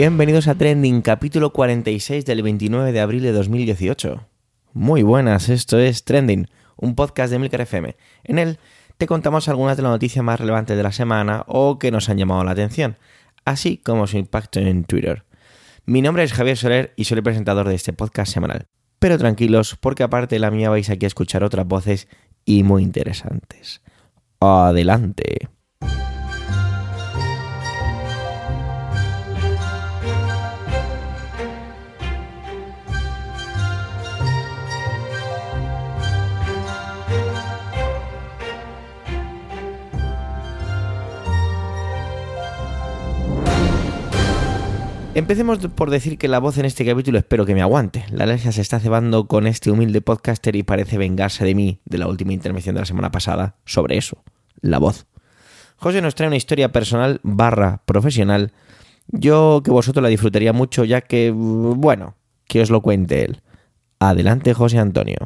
Bienvenidos a Trending, capítulo 46 del 29 de abril de 2018. Muy buenas, esto es Trending, un podcast de Emilcar FM. En él te contamos algunas de las noticias más relevantes de la semana o que nos han llamado la atención, así como su impacto en Twitter. Mi nombre es Javier Soler y soy el presentador de este podcast semanal. Pero tranquilos, porque aparte de la mía vais aquí a escuchar otras voces y muy interesantes. ¡Adelante! Empecemos por decir que la voz en este capítulo espero que me aguante. La alergia se está cebando con este humilde podcaster y parece vengarse de mí de la última intervención de la semana pasada sobre eso, la voz. José nos trae una historia personal barra profesional. Yo que vosotros la disfrutaría mucho ya que, bueno, que os lo cuente él. Adelante, José Antonio.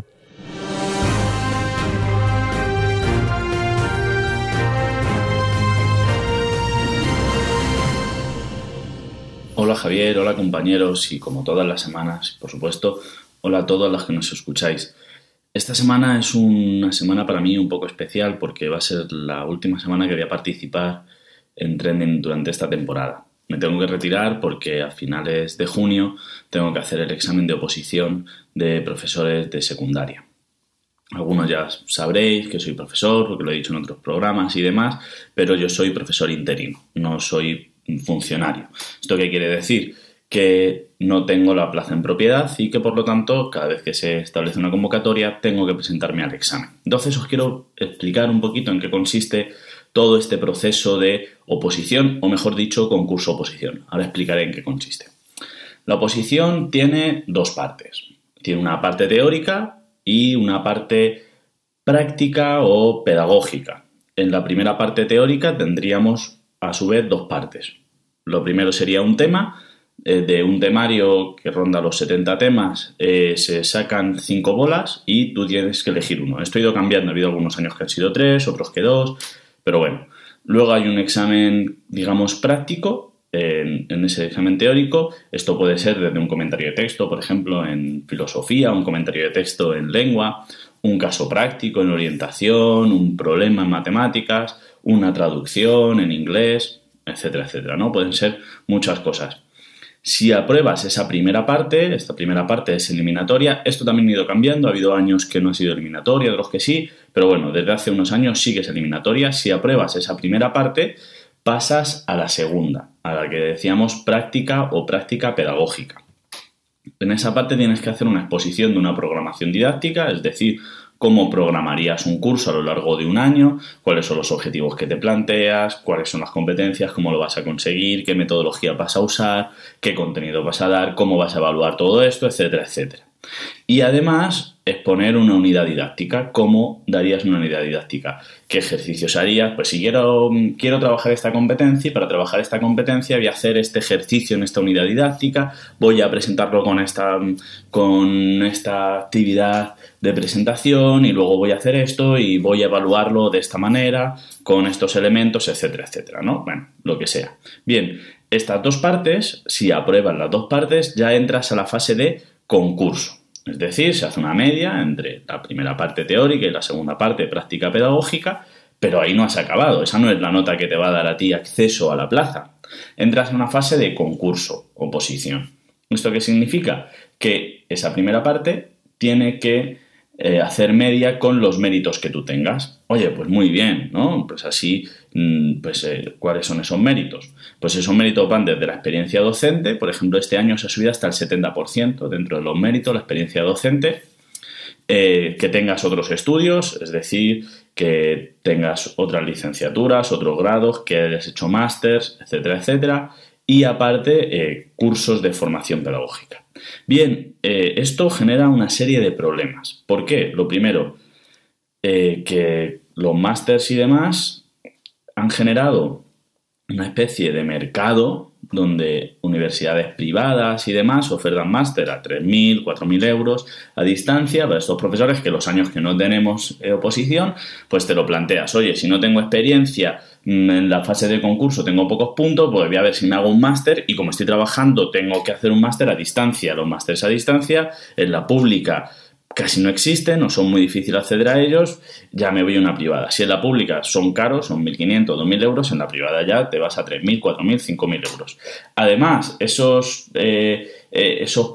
Hola Javier, hola compañeros y como todas las semanas, por supuesto, hola a todas las que nos escucháis. Esta semana es una semana para mí un poco especial porque va a ser la última semana que voy a participar en Trending durante esta temporada. Me tengo que retirar porque a finales de junio tengo que hacer el examen de oposición de profesores de secundaria. Algunos ya sabréis que soy profesor, porque lo he dicho en otros programas y demás, pero yo soy profesor interino, no soy funcionario. ¿Esto qué quiere decir? Que no tengo la plaza en propiedad y que por lo tanto cada vez que se establece una convocatoria tengo que presentarme al examen. Entonces os quiero explicar un poquito en qué consiste todo este proceso de oposición o mejor dicho concurso-oposición. Ahora explicaré en qué consiste. La oposición tiene dos partes. Tiene una parte teórica y una parte práctica o pedagógica. En la primera parte teórica tendríamos a su vez dos partes. Lo primero sería un tema, de un temario que ronda los 70 temas, se sacan 5 bolas y tú tienes que elegir uno. Esto ha ido cambiando, ha habido algunos años que han sido 3, otros que 2, pero bueno. Luego hay un examen, digamos, práctico, en ese examen teórico. Esto puede ser desde un comentario de texto, por ejemplo, en filosofía, un comentario de texto en lengua, un caso práctico en orientación, un problema en matemáticas, una traducción en inglés, etcétera, etcétera, ¿no? Pueden ser muchas cosas. Si apruebas esa primera parte, esta primera parte es eliminatoria, esto también ha ido cambiando, ha habido años que no ha sido eliminatoria, otros que sí, pero bueno, desde hace unos años sí que es eliminatoria. Si apruebas esa primera parte, pasas a la segunda, a la que decíamos práctica o práctica pedagógica. En esa parte tienes que hacer una exposición de una programación didáctica, es decir, cómo programarías un curso a lo largo de un año, cuáles son los objetivos que te planteas, cuáles son las competencias, cómo lo vas a conseguir, qué metodología vas a usar, qué contenido vas a dar, cómo vas a evaluar todo esto, etcétera, etcétera. Y además, exponer una unidad didáctica, cómo darías una unidad didáctica, qué ejercicios harías, pues si quiero trabajar esta competencia y para trabajar esta competencia voy a hacer este ejercicio en esta unidad didáctica, voy a presentarlo con esta actividad de presentación y luego voy a hacer esto y voy a evaluarlo de esta manera, con estos elementos, etcétera, etcétera, ¿no? Bueno, lo que sea. Bien, estas dos partes, si apruebas las dos partes, ya entras a la fase de concurso. Es decir, se hace una media entre la primera parte teórica y la segunda parte práctica pedagógica, pero ahí no has acabado. Esa no es la nota que te va a dar a ti acceso a la plaza. Entras en una fase de concurso, oposición. ¿Esto qué significa? Que esa primera parte tiene que hacer media con los méritos que tú tengas. Oye, pues muy bien, ¿no? Pues así, ¿cuáles son esos méritos? Pues esos méritos van desde la experiencia docente, por ejemplo, este año se ha subido hasta el 70% dentro de los méritos, la experiencia docente, que tengas otros estudios, es decir, que tengas otras licenciaturas, otros grados, que hayas hecho másters, etcétera, etcétera, y aparte, cursos de formación pedagógica. Bien, esto genera una serie de problemas. ¿Por qué? Lo primero, que los másters y demás han generado una especie de mercado donde universidades privadas y demás ofertan máster a 3.000, 4.000 euros a distancia para estos profesores que los años que no tenemos oposición, pues te lo planteas. Oye, si no tengo experiencia en la fase de concurso, tengo pocos puntos, pues voy a ver si me hago un máster, y como estoy trabajando tengo que hacer un máster a distancia. Los másters a distancia en la pública casi no existen o son muy difíciles acceder a ellos, ya me voy a una privada. Si en la pública son caros, son 1.500, 2.000 euros, en la privada ya te vas a 3.000, 4.000, 5.000 euros. Además, esos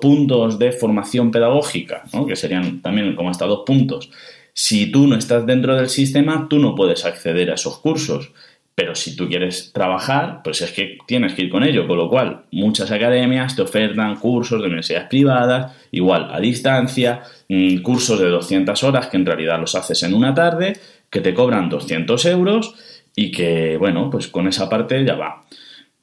puntos de formación pedagógica, ¿no?, que serían también como hasta 2 puntos, si tú no estás dentro del sistema, tú no puedes acceder a esos cursos. Pero si tú quieres trabajar, pues es que tienes que ir con ello, con lo cual muchas academias te ofertan cursos de universidades privadas, igual a distancia, cursos de 200 horas que en realidad los haces en una tarde, que te cobran 200 euros y que, bueno, pues con esa parte ya va.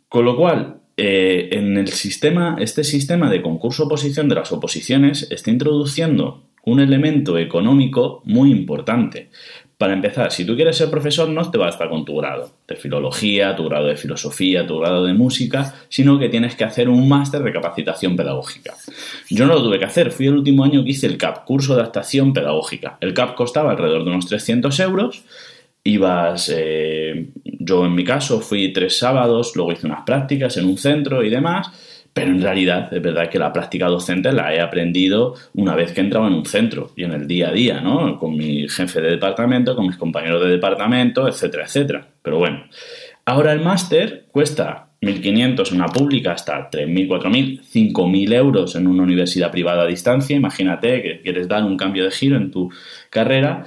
Con lo cual, en el sistema, este sistema de concurso-oposición de las oposiciones está introduciendo un elemento económico muy importante. Para empezar, si tú quieres ser profesor, no te basta con tu grado de filología, tu grado de filosofía, tu grado de música, sino que tienes que hacer un máster de capacitación pedagógica. Yo no lo tuve que hacer, fui el último año que hice el CAP, curso de adaptación pedagógica. El CAP costaba alrededor de unos 300 euros, yo en mi caso fui 3 sábados, luego hice unas prácticas en un centro y demás. Pero en realidad es verdad que la práctica docente la he aprendido una vez que entraba en un centro y en el día a día, ¿no?, con mi jefe de departamento, con mis compañeros de departamento, etcétera, etcétera. Pero bueno, ahora el máster cuesta 1.500 en una pública, hasta 3.000, 4.000, 5.000 euros en una universidad privada a distancia. Imagínate que quieres dar un cambio de giro en tu carrera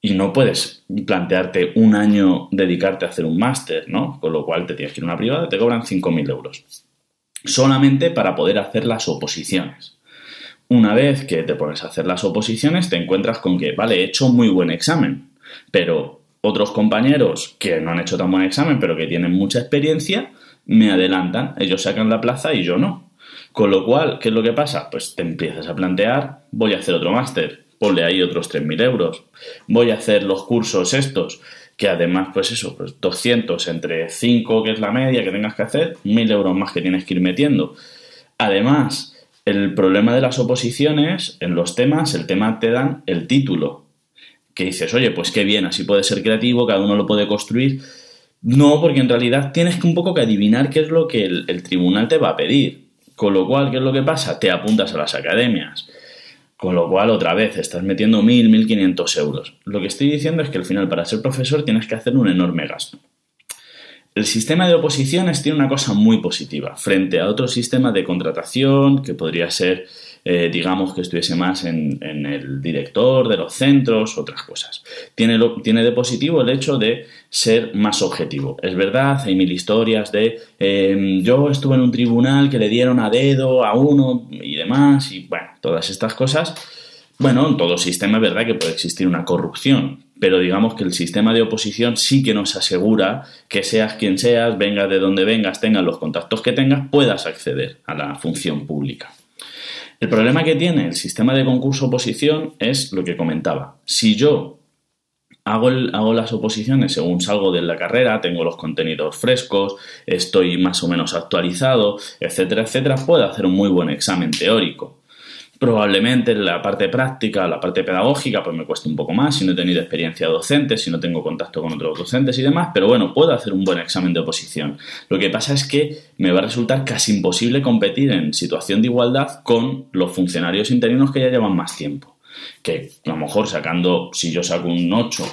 y no puedes plantearte un año dedicarte a hacer un máster, ¿no? Con lo cual te tienes que ir a una privada, te cobran 5.000 euros. Solamente para poder hacer las oposiciones. Una vez que te pones a hacer las oposiciones, te encuentras con que, vale, he hecho muy buen examen, pero otros compañeros que no han hecho tan buen examen, pero que tienen mucha experiencia, me adelantan, ellos sacan la plaza y yo no. Con lo cual, ¿qué es lo que pasa? Pues te empiezas a plantear, voy a hacer otro máster, ponle ahí otros 3.000 euros, voy a hacer los cursos estos, que además, pues 200 entre 5, que es la media que tengas que hacer, 1.000 euros más que tienes que ir metiendo. Además, el problema de las oposiciones, en los temas, el tema te dan el título, que dices, oye, pues qué bien, así puede ser creativo, cada uno lo puede construir. No, porque en realidad tienes que un poco que adivinar qué es lo que el tribunal te va a pedir. Con lo cual, ¿qué es lo que pasa? Te apuntas a las academias. Con lo cual, otra vez, estás metiendo 1.000, 1.500 euros. Lo que estoy diciendo es que al final, para ser profesor, tienes que hacer un enorme gasto. El sistema de oposiciones tiene una cosa muy positiva frente a otro sistema de contratación que podría ser, digamos, que estuviese más en el director de los centros, otras cosas. Tiene de positivo el hecho de ser más objetivo. Es verdad, hay mil historias de yo estuve en un tribunal que le dieron a dedo a uno y demás, y bueno, todas estas cosas. Bueno, en todo sistema es verdad que puede existir una corrupción, pero digamos que el sistema de oposición sí que nos asegura que seas quien seas, vengas de donde vengas, tengas los contactos que tengas, puedas acceder a la función pública. El problema que tiene el sistema de concurso-oposición es lo que comentaba. Si yo hago las oposiciones según salgo de la carrera, tengo los contenidos frescos, estoy más o menos actualizado, etcétera, etcétera, puedo hacer un muy buen examen teórico. Probablemente en la parte práctica, la parte pedagógica, pues me cuesta un poco más si no he tenido experiencia docente, si no tengo contacto con otros docentes y demás, pero bueno, puedo hacer un buen examen de oposición. Lo que pasa es que me va a resultar casi imposible competir en situación de igualdad con los funcionarios interinos que ya llevan más tiempo. Que a lo mejor si yo saco un 8,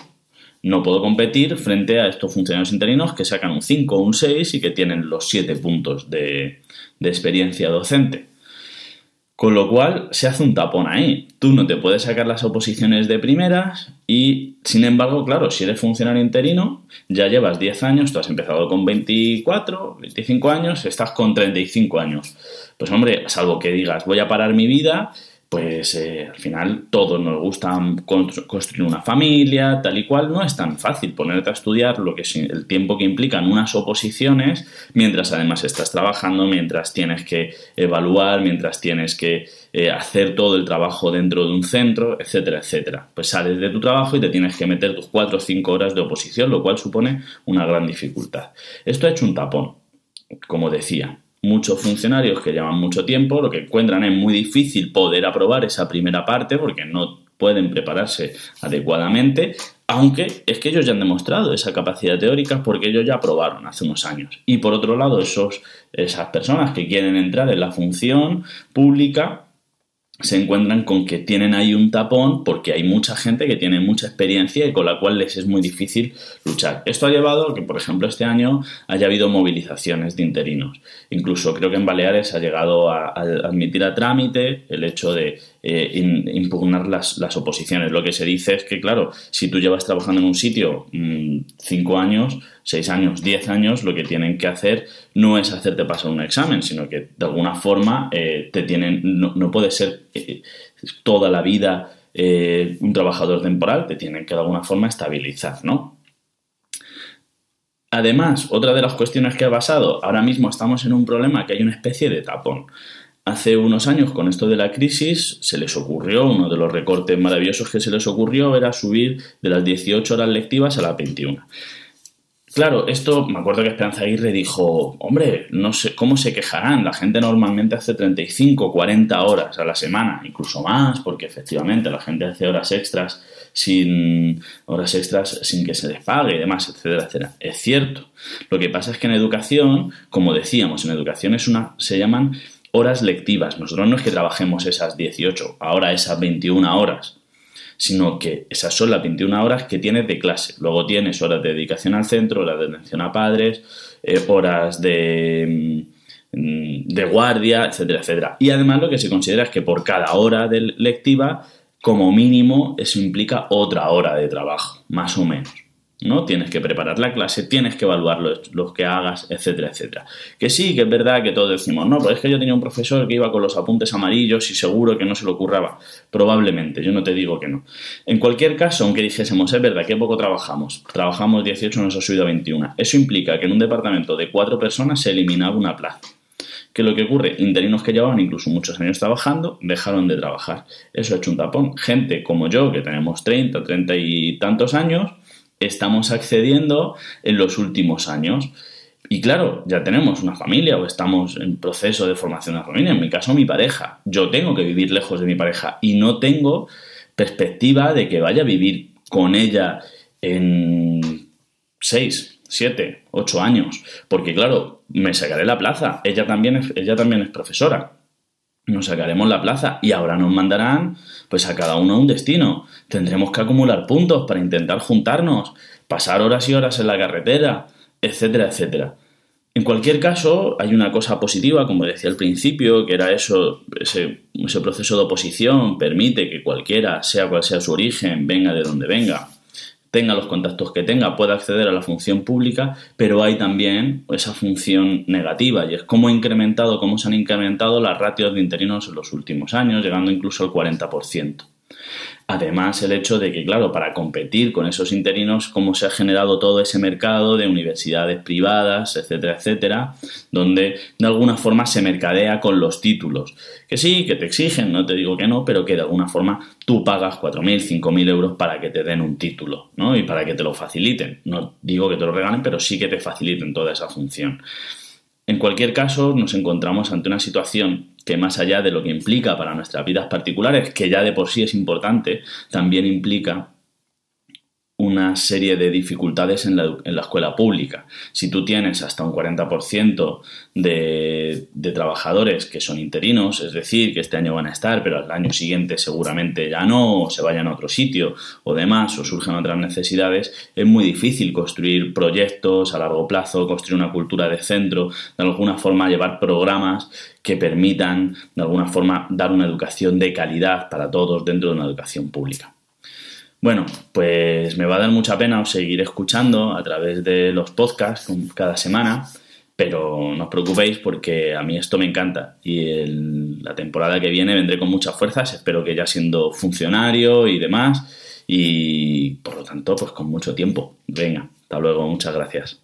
no puedo competir frente a estos funcionarios interinos que sacan un 5 o un 6 y que tienen los 7 puntos de experiencia docente. Con lo cual, se hace un tapón ahí. Tú no te puedes sacar las oposiciones de primeras y, sin embargo, claro, si eres funcionario interino, ya llevas 10 años, tú has empezado con 24, 25 años, estás con 35 años. Pues hombre, salvo que digas, voy a parar mi vida, pues al final todos nos gusta construir una familia, tal y cual. No es tan fácil ponerte a estudiar el tiempo que implican unas oposiciones, mientras además estás trabajando, mientras tienes que evaluar, mientras tienes que hacer todo el trabajo dentro de un centro, etcétera, etcétera. Pues sales de tu trabajo y te tienes que meter tus 4 o 5 horas de oposición, lo cual supone una gran dificultad. Esto ha hecho un tapón, como decía. muchos funcionarios que llevan mucho tiempo, lo que encuentran es muy difícil poder aprobar esa primera parte porque no pueden prepararse adecuadamente, aunque es que ellos ya han demostrado esa capacidad teórica porque ellos ya aprobaron hace unos años. Y por otro lado, esas personas que quieren entrar en la función pública se encuentran con que tienen ahí un tapón porque hay mucha gente que tiene mucha experiencia y con la cual les es muy difícil luchar. Esto ha llevado a que, por ejemplo, este año haya habido movilizaciones de interinos. Incluso creo que en Baleares ha llegado a admitir a trámite el hecho de impugnar las oposiciones. Lo que se dice es que, claro, si tú llevas trabajando en un sitio 5 años, 6 años, 10 años, lo que tienen que hacer no es hacerte pasar un examen, sino que de alguna forma no puede ser toda la vida un trabajador temporal, te tienen que de alguna forma estabilizar, ¿no? Además, otra de las cuestiones que ha pasado, ahora mismo estamos en un problema que hay una especie de tapón. Hace unos años, con esto de la crisis, se les ocurrió, uno de los recortes maravillosos que se les ocurrió era subir de las 18 horas lectivas a las 21. Claro, esto, me acuerdo que Esperanza Aguirre dijo, hombre, no sé cómo se quejarán, la gente normalmente hace 35, 40 horas a la semana, incluso más, porque efectivamente la gente hace horas extras sin que se les pague y demás, etcétera, etcétera. Es cierto. Lo que pasa es que en educación, como decíamos, en educación se llaman horas lectivas. Nosotros no es que trabajemos esas 18, ahora esas 21 horas, sino que esas son las 21 horas que tienes de clase. Luego tienes horas de dedicación al centro, horas de atención a padres, horas de guardia, etcétera, etcétera. Y además lo que se considera es que por cada hora de lectiva, como mínimo, eso implica otra hora de trabajo, más o menos, ¿no? Tienes que preparar la clase, tienes que evaluar los que hagas, etcétera, etcétera. Que sí, que es verdad que todos decimos, no, pues es que yo tenía un profesor que iba con los apuntes amarillos y seguro que no se lo curraba. Probablemente, yo no te digo que no. En cualquier caso, aunque dijésemos, es verdad que poco trabajamos 18, nos ha subido a 21. Eso implica que en un departamento de 4 personas se eliminaba una plaza. Que lo que ocurre, interinos que llevaban incluso muchos años trabajando, dejaron de trabajar. Eso ha hecho un tapón. Gente como yo, que tenemos 30, 30 y tantos años, estamos accediendo en los últimos años y claro, ya tenemos una familia o estamos en proceso de formación de una familia, en mi caso mi pareja, yo tengo que vivir lejos de mi pareja y no tengo perspectiva de que vaya a vivir con ella en 6, 7, 8 años, porque claro, me sacaré la plaza, ella también es profesora. Nos sacaremos la plaza y ahora nos mandarán pues a cada uno a un destino. Tendremos que acumular puntos para intentar juntarnos, pasar horas y horas en la carretera, etcétera, etcétera. En cualquier caso, hay una cosa positiva, como decía al principio, que era ese proceso de oposición permite que cualquiera, sea cual sea su origen, venga de donde venga, tenga los contactos que tenga, pueda acceder a la función pública, pero hay también esa función negativa y es cómo se han incrementado las ratios de interinos en los últimos años, llegando incluso al 40%. Además, el hecho de que, claro, para competir con esos interinos, cómo se ha generado todo ese mercado de universidades privadas, etcétera, etcétera, donde de alguna forma se mercadea con los títulos. Que sí, que te exigen, no te digo que no, pero que de alguna forma tú pagas 4.000, 5.000 euros para que te den un título, ¿no? Y para que te lo faciliten. No digo que te lo regalen, pero sí que te faciliten toda esa función. En cualquier caso, nos encontramos ante una situación que más allá de lo que implica para nuestras vidas particulares, que ya de por sí es importante, también implica una serie de dificultades en la escuela pública. Si tú tienes hasta un 40% de trabajadores que son interinos, es decir, que este año van a estar, pero al año siguiente seguramente ya no, o se vayan a otro sitio, o demás, o surgen otras necesidades, es muy difícil construir proyectos a largo plazo, construir una cultura de centro, de alguna forma llevar programas que permitan, de alguna forma, dar una educación de calidad para todos dentro de una educación pública. Bueno, pues me va a dar mucha pena os seguir escuchando a través de los podcasts cada semana, pero no os preocupéis porque a mí esto me encanta y la temporada que viene vendré con muchas fuerzas, espero que ya siendo funcionario y demás y por lo tanto pues con mucho tiempo. Venga, hasta luego, muchas gracias.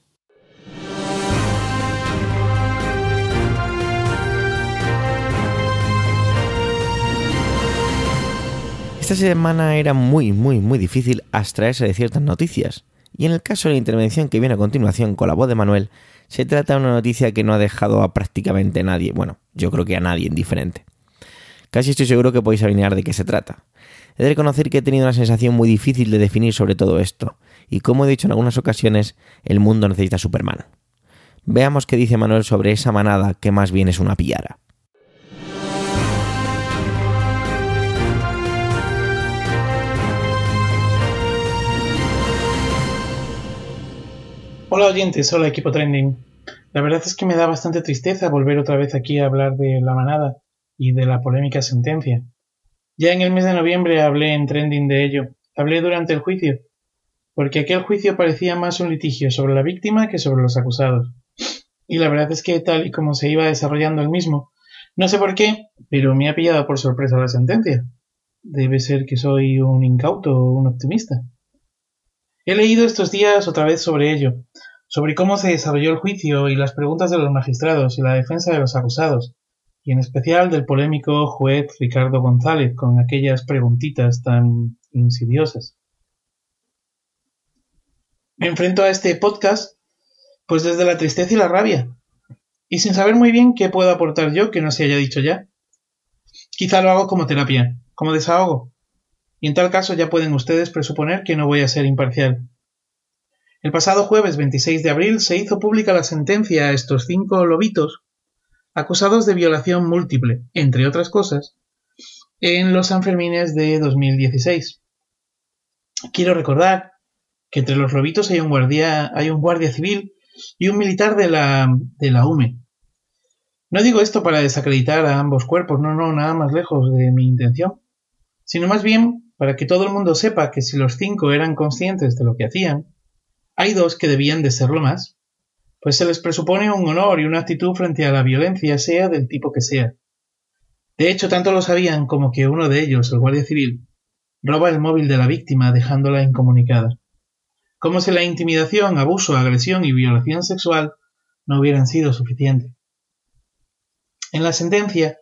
Esta semana era muy, muy, muy difícil abstraerse de ciertas noticias, y en el caso de la intervención que viene a continuación con la voz de Manuel, Se trata de una noticia que no ha dejado a prácticamente nadie, bueno, yo creo que a nadie indiferente. Casi estoy seguro que podéis adivinar de qué se trata. He de reconocer que he tenido una sensación muy difícil de definir sobre todo esto, y como he dicho en algunas ocasiones, el mundo necesita Superman. Veamos qué dice Manuel sobre esa manada que más bien es una piara. Hola oyentes, hola equipo Trending. La verdad es que me da bastante tristeza volver otra vez aquí a hablar de la manada y de la polémica sentencia. Ya en el mes de noviembre hablé en Trending de ello, hablé durante el juicio, porque aquel juicio parecía más un litigio sobre la víctima que sobre los acusados. Y la verdad es que tal y como se iba desarrollando el mismo, no sé por qué, pero me ha pillado por sorpresa la sentencia. Debe ser que soy un incauto o un optimista. He leído estos días otra vez sobre ello, sobre cómo se desarrolló el juicio y las preguntas de los magistrados y la defensa de los acusados, y en especial del polémico juez Ricardo González con aquellas preguntitas tan insidiosas. Me enfrento a este podcast pues desde la tristeza y la rabia, y sin saber muy bien qué puedo aportar yo que no se haya dicho ya. Quizá lo hago como terapia, como desahogo, y en tal caso ya pueden ustedes presuponer que no voy a ser imparcial. El pasado jueves 26 de abril se hizo pública la sentencia a estos 5 lobitos acusados de violación múltiple, entre otras cosas, en los Sanfermines de 2016. Quiero recordar que entre los lobitos hay un guardia civil y un militar de la UME. No digo esto para desacreditar a ambos cuerpos, no, nada más lejos de mi intención, sino más bien para que todo el mundo sepa que si los 5 eran conscientes de lo que hacían, hay 2 que debían de serlo más. Pues se les presupone un honor y una actitud frente a la violencia, sea del tipo que sea. De hecho, tanto lo sabían como que uno de ellos, el guardia civil, roba el móvil de la víctima dejándola incomunicada. Como si la intimidación, abuso, agresión y violación sexual no hubieran sido suficientes. En la sentencia,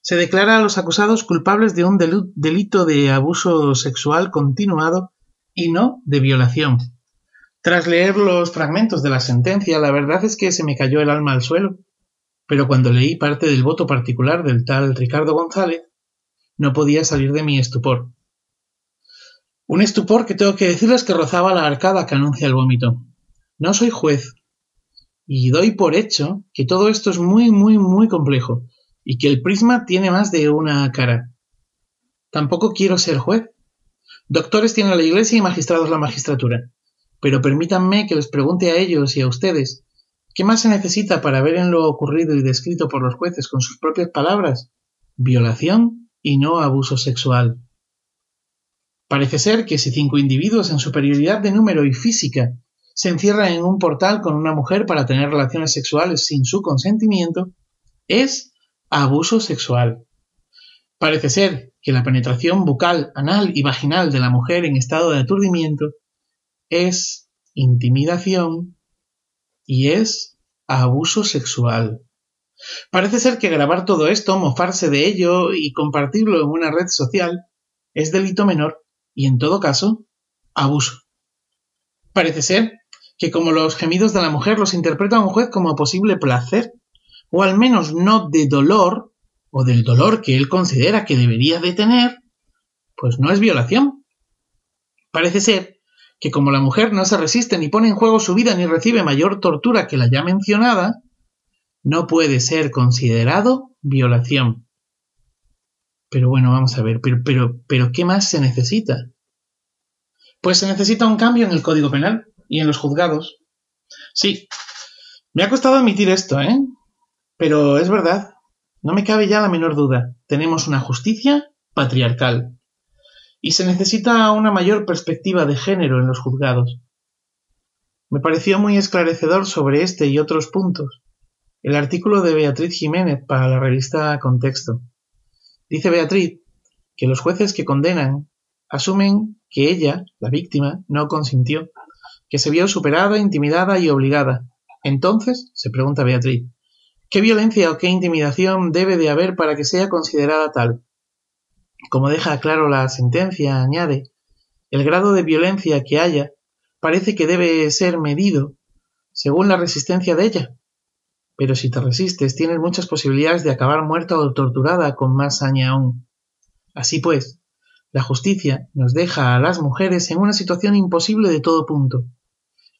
se declara a los acusados culpables de un delito de abuso sexual continuado y no de violación. Tras leer los fragmentos de la sentencia, la verdad es que se me cayó el alma al suelo, pero cuando leí parte del voto particular del tal Ricardo González, no podía salir de mi estupor. Un estupor que tengo que decirles que rozaba la arcada que anuncia el vómito. No soy juez, y doy por hecho que todo esto es muy, muy, muy complejo, y que el prisma tiene más de una cara. Tampoco quiero ser juez. Doctores tiene la Iglesia y magistrados la magistratura. Pero permítanme que les pregunte a ellos y a ustedes, ¿qué más se necesita para ver en lo ocurrido y descrito por los jueces con sus propias palabras? Violación y no abuso sexual. Parece ser que si 5 individuos en superioridad de número y física se encierran en un portal con una mujer para tener relaciones sexuales sin su consentimiento, es abuso sexual. Parece ser que la penetración bucal, anal y vaginal de la mujer en estado de aturdimiento es intimidación y es abuso sexual. Parece ser que grabar todo esto, mofarse de ello y compartirlo en una red social es delito menor y, en todo caso, abuso. Parece ser que como los gemidos de la mujer los interpreta un juez como posible placer, o al menos no de dolor, o del dolor que él considera que debería de tener, pues no es violación. Parece ser que como la mujer no se resiste ni pone en juego su vida ni recibe mayor tortura que la ya mencionada, no puede ser considerado violación. Pero bueno, vamos a ver, pero ¿qué más se necesita? Pues se necesita un cambio en el Código Penal y en los juzgados. Sí, me ha costado admitir esto, pero es verdad, no me cabe ya la menor duda. Tenemos una justicia patriarcal. Y se necesita una mayor perspectiva de género en los juzgados. Me pareció muy esclarecedor sobre este y otros puntos el artículo de Beatriz Jiménez para la revista Contexto. Dice Beatriz que los jueces que condenan asumen que ella, la víctima, no consintió, que se vio superada, intimidada y obligada. Entonces, se pregunta Beatriz, ¿qué violencia o qué intimidación debe de haber para que sea considerada tal? Como deja claro la sentencia, añade, el grado de violencia que haya parece que debe ser medido según la resistencia de ella. Pero si te resistes, tienes muchas posibilidades de acabar muerta o torturada con más saña aún. Así pues, la justicia nos deja a las mujeres en una situación imposible de todo punto.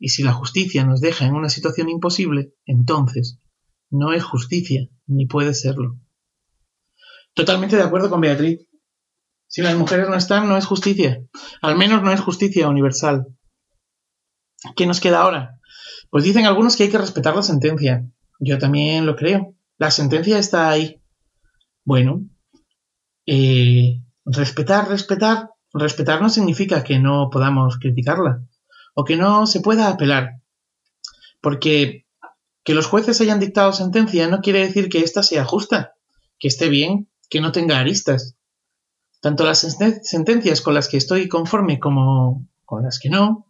Y si la justicia nos deja en una situación imposible, entonces no es justicia, ni puede serlo. Totalmente de acuerdo con Beatriz. Si las mujeres no están, no es justicia. Al menos no es justicia universal. ¿Qué nos queda ahora? Pues dicen algunos que hay que respetar la sentencia. Yo también lo creo. La sentencia está ahí. Bueno, respetar. Respetar no significa que no podamos criticarla o que no se pueda apelar. Porque que los jueces hayan dictado sentencia no quiere decir que ésta sea justa, que esté bien, que no tenga aristas. Tanto las sentencias con las que estoy conforme como con las que no,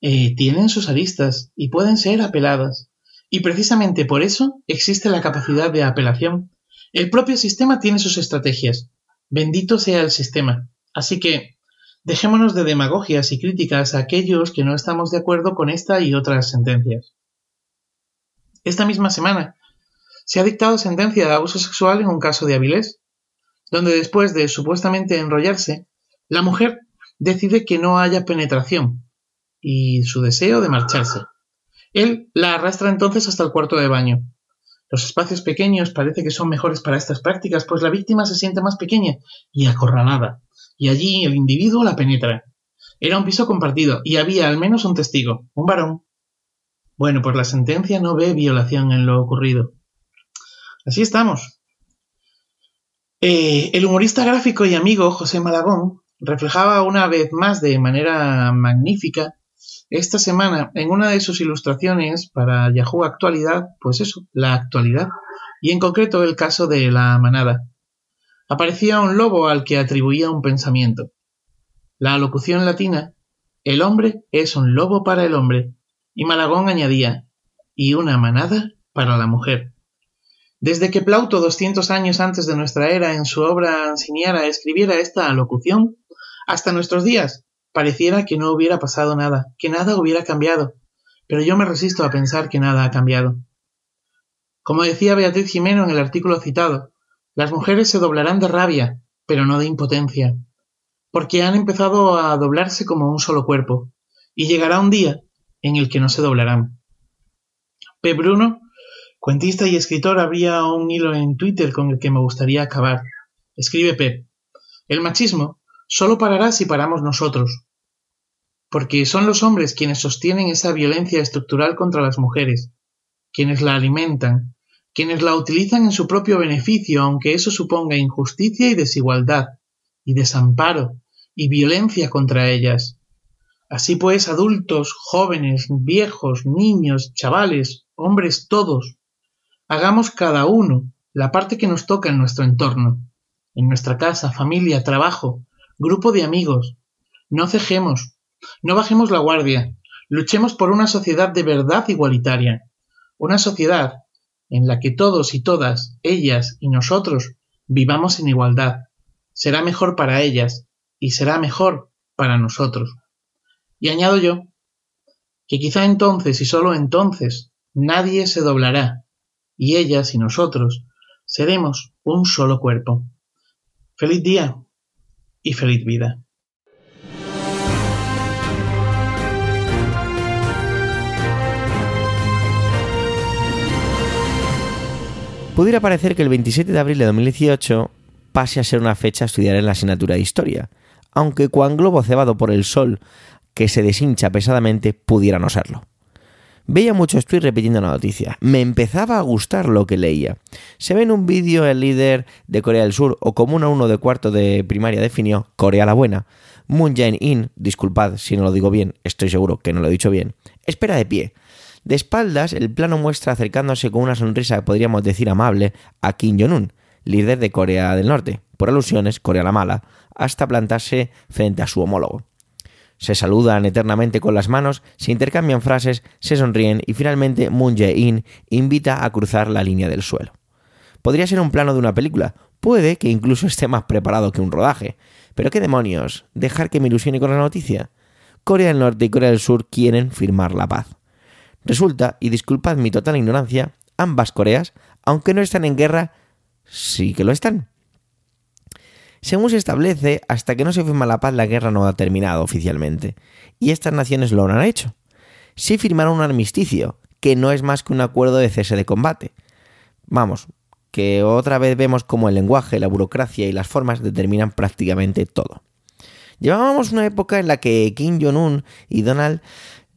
tienen sus aristas y pueden ser apeladas. Y precisamente por eso existe la capacidad de apelación. El propio sistema tiene sus estrategias. Bendito sea el sistema. Así que dejémonos de demagogias y críticas a aquellos que no estamos de acuerdo con esta y otras sentencias. Esta misma semana se ha dictado sentencia de abuso sexual en un caso de Avilés, donde después de supuestamente enrollarse, la mujer decide que no haya penetración y su deseo de marcharse. Él la arrastra entonces hasta el cuarto de baño. Los espacios pequeños parece que son mejores para estas prácticas, pues la víctima se siente más pequeña y acorralada, y allí el individuo la penetra. Era un piso compartido y había al menos un testigo, un varón. Bueno, pues la sentencia no ve violación en lo ocurrido. Así estamos. El humorista gráfico y amigo José Malagón reflejaba una vez más de manera magnífica esta semana en una de sus ilustraciones para Yahoo Actualidad, pues eso, la actualidad, y en concreto el caso de La Manada. Aparecía un lobo al que atribuía un pensamiento. La alocución latina, el hombre es un lobo para el hombre, y Malagón añadía, y una manada para la mujer. Desde que Plauto, 200 años antes de nuestra era, en su obra Anciniara, escribiera esta alocución, hasta nuestros días pareciera que no hubiera pasado nada, que nada hubiera cambiado, pero yo me resisto a pensar que nada ha cambiado. Como decía Beatriz Gimeno en el artículo citado, las mujeres se doblarán de rabia, pero no de impotencia, porque han empezado a doblarse como un solo cuerpo, y llegará un día en el que no se doblarán. Pep Bruno, cuentista y escritor, había un hilo en Twitter con el que me gustaría acabar. Escribe Pep: el machismo solo parará si paramos nosotros, porque son los hombres quienes sostienen esa violencia estructural contra las mujeres, quienes la alimentan, quienes la utilizan en su propio beneficio, aunque eso suponga injusticia y desigualdad, y desamparo, y violencia contra ellas. Así pues, adultos, jóvenes, viejos, niños, chavales, hombres todos, hagamos cada uno la parte que nos toca en nuestro entorno, en nuestra casa, familia, trabajo, grupo de amigos. No cejemos, no bajemos la guardia, luchemos por una sociedad de verdad igualitaria, una sociedad en la que todos y todas, ellas y nosotros, vivamos en igualdad. Será mejor para ellas y será mejor para nosotros. Y añado yo, que quizá entonces y solo entonces nadie se doblará, y ellas y nosotros seremos un solo cuerpo. Feliz día y feliz vida. Pudiera parecer que el 27 de abril de 2018 pase a ser una fecha a estudiar en la asignatura de Historia, aunque cuán globo cebado por el sol que se deshincha pesadamente pudiera no serlo. Veía muchos tweets repitiendo la noticia. Me empezaba a gustar lo que leía. Se ve en un vídeo el líder de Corea del Sur, o como uno de cuarto de primaria definió, Corea la buena. Moon Jae-in, disculpad si no lo digo bien, estoy seguro que no lo he dicho bien, espera de pie. De espaldas, el plano muestra acercándose con una sonrisa, podríamos decir amable, a Kim Jong-un, líder de Corea del Norte, por alusiones, Corea la mala, hasta plantarse frente a su homólogo. Se saludan eternamente con las manos, se intercambian frases, se sonríen y finalmente Moon Jae-in invita a cruzar la línea del suelo. Podría ser un plano de una película, puede que incluso esté más preparado que un rodaje, pero ¿qué demonios? ¿Dejar que me ilusione con la noticia? Corea del Norte y Corea del Sur quieren firmar la paz. Resulta, y disculpad mi total ignorancia, ambas Coreas, aunque no están en guerra, sí que lo están. Según se establece, hasta que no se firma la paz, la guerra no ha terminado oficialmente. Y estas naciones lo han hecho. Sí firmaron un armisticio, que no es más que un acuerdo de cese de combate. Vamos, que otra vez vemos cómo el lenguaje, la burocracia y las formas determinan prácticamente todo. Llevábamos una época en la que Kim Jong-un y Donald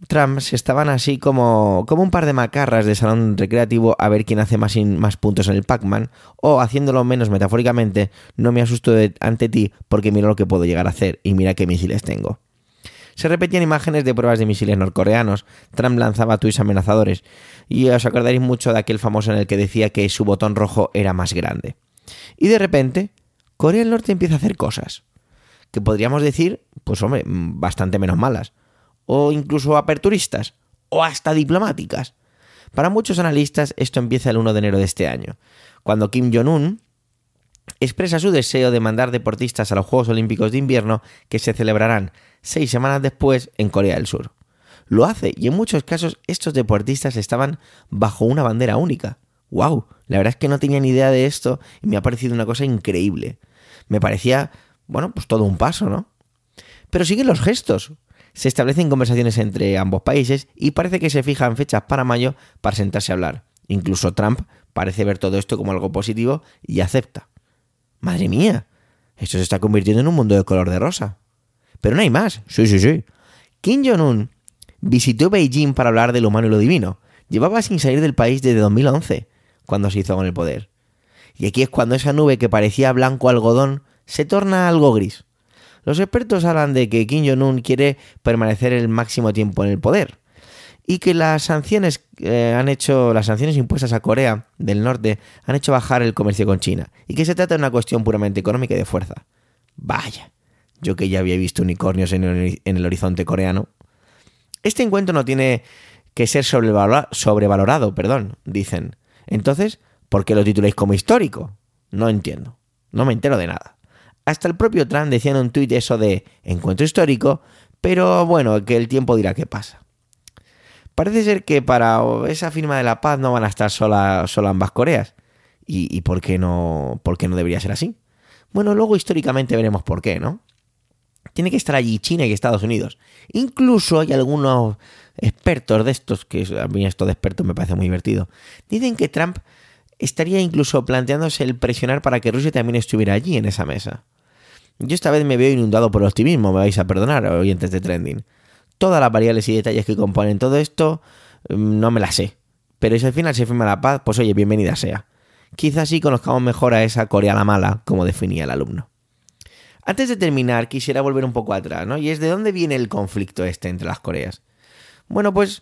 Trump se estaban así como un par de macarras de salón recreativo a ver quién hace más puntos en el Pac-Man, o haciéndolo menos metafóricamente, no me asusto ante ti porque mira lo que puedo llegar a hacer y mira qué misiles tengo. Se repetían imágenes de pruebas de misiles norcoreanos, Trump lanzaba tuits amenazadores y os acordaréis mucho de aquel famoso en el que decía que su botón rojo era más grande. Y de repente, Corea del Norte empieza a hacer cosas que podríamos decir, pues hombre, bastante menos malas, o incluso aperturistas, o hasta diplomáticas. Para muchos analistas esto empieza el 1 de enero de este año, cuando Kim Jong-un expresa su deseo de mandar deportistas a los Juegos Olímpicos de Invierno que se celebrarán 6 semanas después en Corea del Sur. Lo hace y en muchos casos estos deportistas estaban bajo una bandera única. ¡Wow! La verdad es que no tenía ni idea de esto y me ha parecido una cosa increíble. Me parecía, bueno, pues todo un paso, ¿no? Pero siguen los gestos. Se establecen conversaciones entre ambos países y parece que se fijan fechas para mayo para sentarse a hablar. Incluso Trump parece ver todo esto como algo positivo y acepta. ¡Madre mía! Esto se está convirtiendo en un mundo de color de rosa. Pero no hay más. Sí. Kim Jong-un visitó Beijing para hablar de lo humano y lo divino. Llevaba sin salir del país desde 2011, cuando se hizo con el poder. Y aquí es cuando esa nube que parecía blanco algodón se torna algo gris. Los expertos hablan de que Kim Jong-un quiere permanecer el máximo tiempo en el poder y que las sanciones impuestas a Corea del Norte han hecho bajar el comercio con China y que se trata de una cuestión puramente económica y de fuerza. Vaya, yo que ya había visto unicornios en el horizonte coreano. Este encuentro no tiene que ser sobrevalorado, dicen. Entonces, ¿por qué lo tituláis como histórico? No entiendo, no me entero de nada. Hasta el propio Trump decía en un tuit eso de encuentro histórico, pero bueno, que el tiempo dirá qué pasa. Parece ser que para esa firma de la paz no van a estar sola ambas Coreas. ¿Y por qué no debería ser así? Bueno, luego históricamente veremos por qué, ¿no? Tiene que estar allí China y Estados Unidos. Incluso hay algunos expertos de estos, que a mí esto de expertos me parece muy divertido, dicen que Trump estaría incluso planteándose el presionar para que Rusia también estuviera allí en esa mesa. Yo esta vez me veo inundado por el optimismo, me vais a perdonar, oyentes de Trending. Todas las variables y detalles que componen todo esto no me las sé. Pero si al final se firma la paz, pues oye, bienvenida sea. Quizás sí conozcamos mejor a esa Corea la mala, como definía el alumno. Antes de terminar, quisiera volver un poco atrás, ¿no? Y es de dónde viene el conflicto este entre las Coreas. Bueno, pues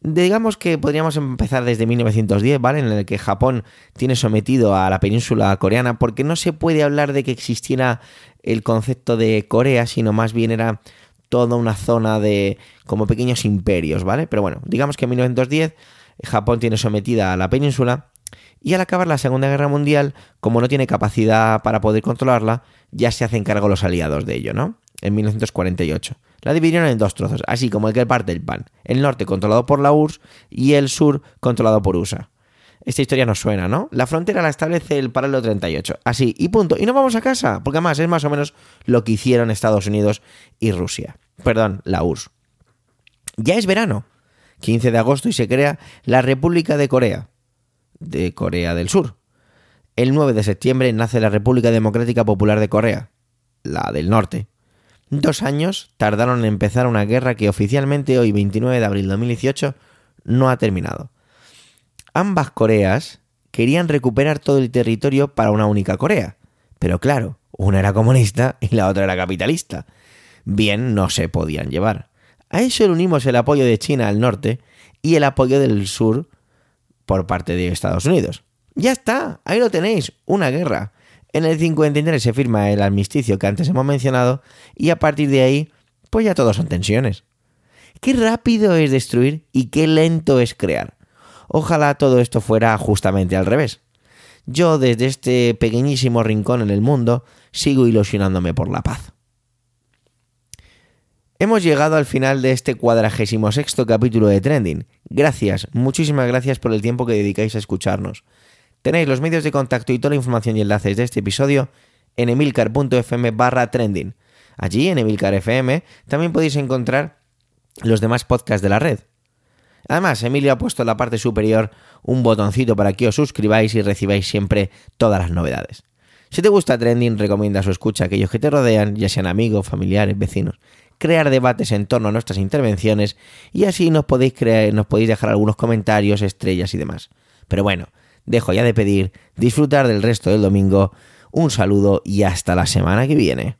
digamos que podríamos empezar desde 1910, ¿vale? En el que Japón tiene sometido a la península coreana, porque no se puede hablar de que existiera el concepto de Corea, sino más bien era toda una zona de como pequeños imperios, ¿vale? Pero bueno, digamos que en 1910 Japón tiene sometida a la península y al acabar la Segunda Guerra Mundial, como no tiene capacidad para poder controlarla, ya se hacen cargo los aliados de ello, ¿no? En 1948. La dividieron en 2 trozos, así como el que parte el pan. El norte controlado por la URSS y el sur controlado por USA. Esta historia nos suena, ¿no? La frontera la establece el paralelo 38. Así, y punto. Y nos vamos a casa, porque además es más o menos lo que hicieron Estados Unidos y Rusia. Perdón, la URSS. Ya es verano, 15 de agosto, y se crea la República de Corea del Sur. El 9 de septiembre nace la República Democrática Popular de Corea, la del norte. 2 años tardaron en empezar una guerra que oficialmente hoy, 29 de abril de 2018, no ha terminado. Ambas Coreas querían recuperar todo el territorio para una única Corea. Pero claro, una era comunista y la otra era capitalista. Bien, no se podían llevar. A eso le unimos el apoyo de China al norte y el apoyo del sur por parte de Estados Unidos. ¡Ya está! Ahí lo tenéis, una guerra. En el 53 se firma el armisticio que antes hemos mencionado y a partir de ahí, pues ya todo son tensiones. Qué rápido es destruir y qué lento es crear. Ojalá todo esto fuera justamente al revés. Yo desde este pequeñísimo rincón en el mundo sigo ilusionándome por la paz. Hemos llegado al final de este 46º capítulo de Trending. Gracias, muchísimas gracias por el tiempo que dedicáis a escucharnos. Tenéis los medios de contacto y toda la información y enlaces de este episodio en emilcar.fm/trending. Allí, en Emilcar FM, también podéis encontrar los demás podcasts de la red. Además, Emilio ha puesto en la parte superior un botoncito para que os suscribáis y recibáis siempre todas las novedades. Si te gusta Trending, recomienda su escucha a aquellos que te rodean, ya sean amigos, familiares, vecinos. Crear debates en torno a nuestras intervenciones y así nos podéis dejar algunos comentarios, estrellas y demás. Pero bueno, dejo ya de pedir, disfrutar del resto del domingo, un saludo y hasta la semana que viene.